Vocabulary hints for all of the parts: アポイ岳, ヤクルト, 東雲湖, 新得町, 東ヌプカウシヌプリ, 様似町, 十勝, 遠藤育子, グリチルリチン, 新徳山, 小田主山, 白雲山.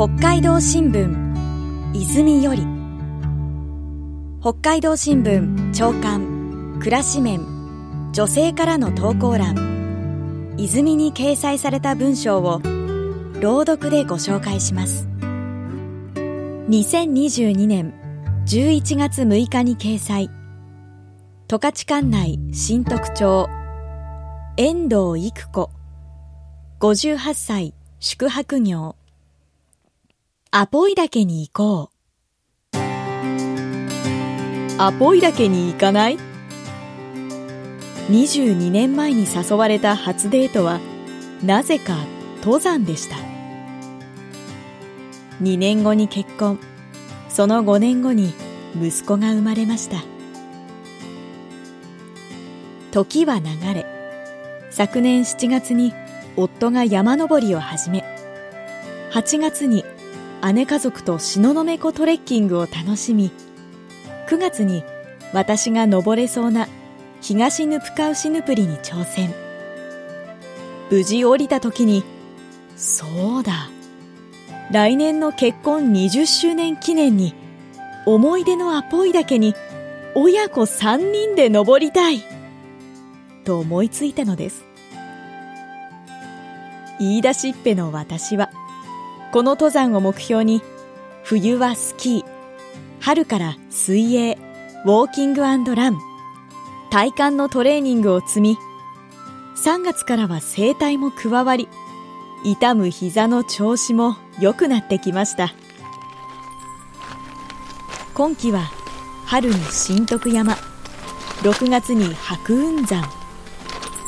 北海道新聞泉より。北海道新聞朝刊暮らし面女性からの投稿欄、泉に掲載された文章を朗読でご紹介します。2022年11月6日に掲載、十勝管内新得町、遠藤育子58歳、宿泊業。アポイ岳に行こう。アポイ岳に行かない？22年前に誘われた初デートはなぜか登山でした。2年後に結婚、その5年後に息子が生まれました。時は流れ、昨年7月に夫が山登りを始め、8月に姉家族と東雲湖トレッキングを楽しみ、9月に私が登れそうな東ヌプカウシヌプリに挑戦。無事降りた時に、そうだ、来年の結婚20周年記念に思い出のアポイ岳に親子3人で登りたいと思いついたのです。言い出しっぺの私は、この登山を目標に、冬はスキー、春から水泳、ウォーキング&ラン、体幹のトレーニングを積み、3月からは整体も加わり、痛む膝の調子も良くなってきました。今季は春に新徳山、6月に白雲山、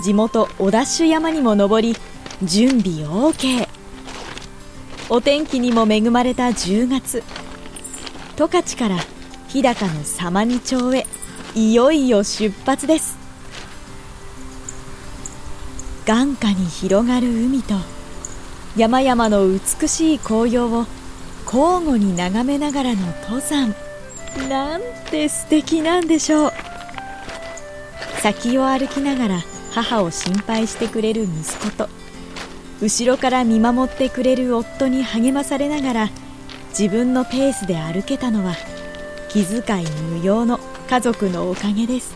地元小田主山にも登り、準備 OK。お天気にも恵まれた10月、十勝から日高の様似町へいよいよ出発です。眼下に広がる海と山々の美しい紅葉を交互に眺めながらの登山、なんて素敵なんでしょう。先を歩きながら母を心配してくれる息子と、後ろから見守ってくれる夫に励まされながら自分のペースで歩けたのは、気遣い無用の家族のおかげです。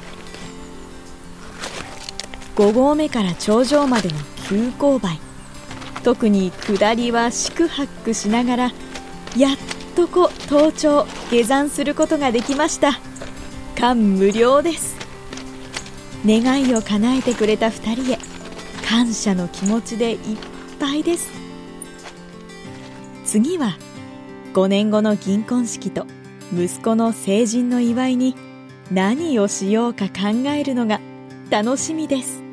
5合目から頂上までの急勾配、特に下りは四苦八苦しながら、やっと登頂下山することができました。感無量です。願いを叶えてくれた2人へ感謝の気持ちでいっぱいです。次は5年後の銀婚式と息子の成人の祝いに何をしようか考えるのが楽しみです。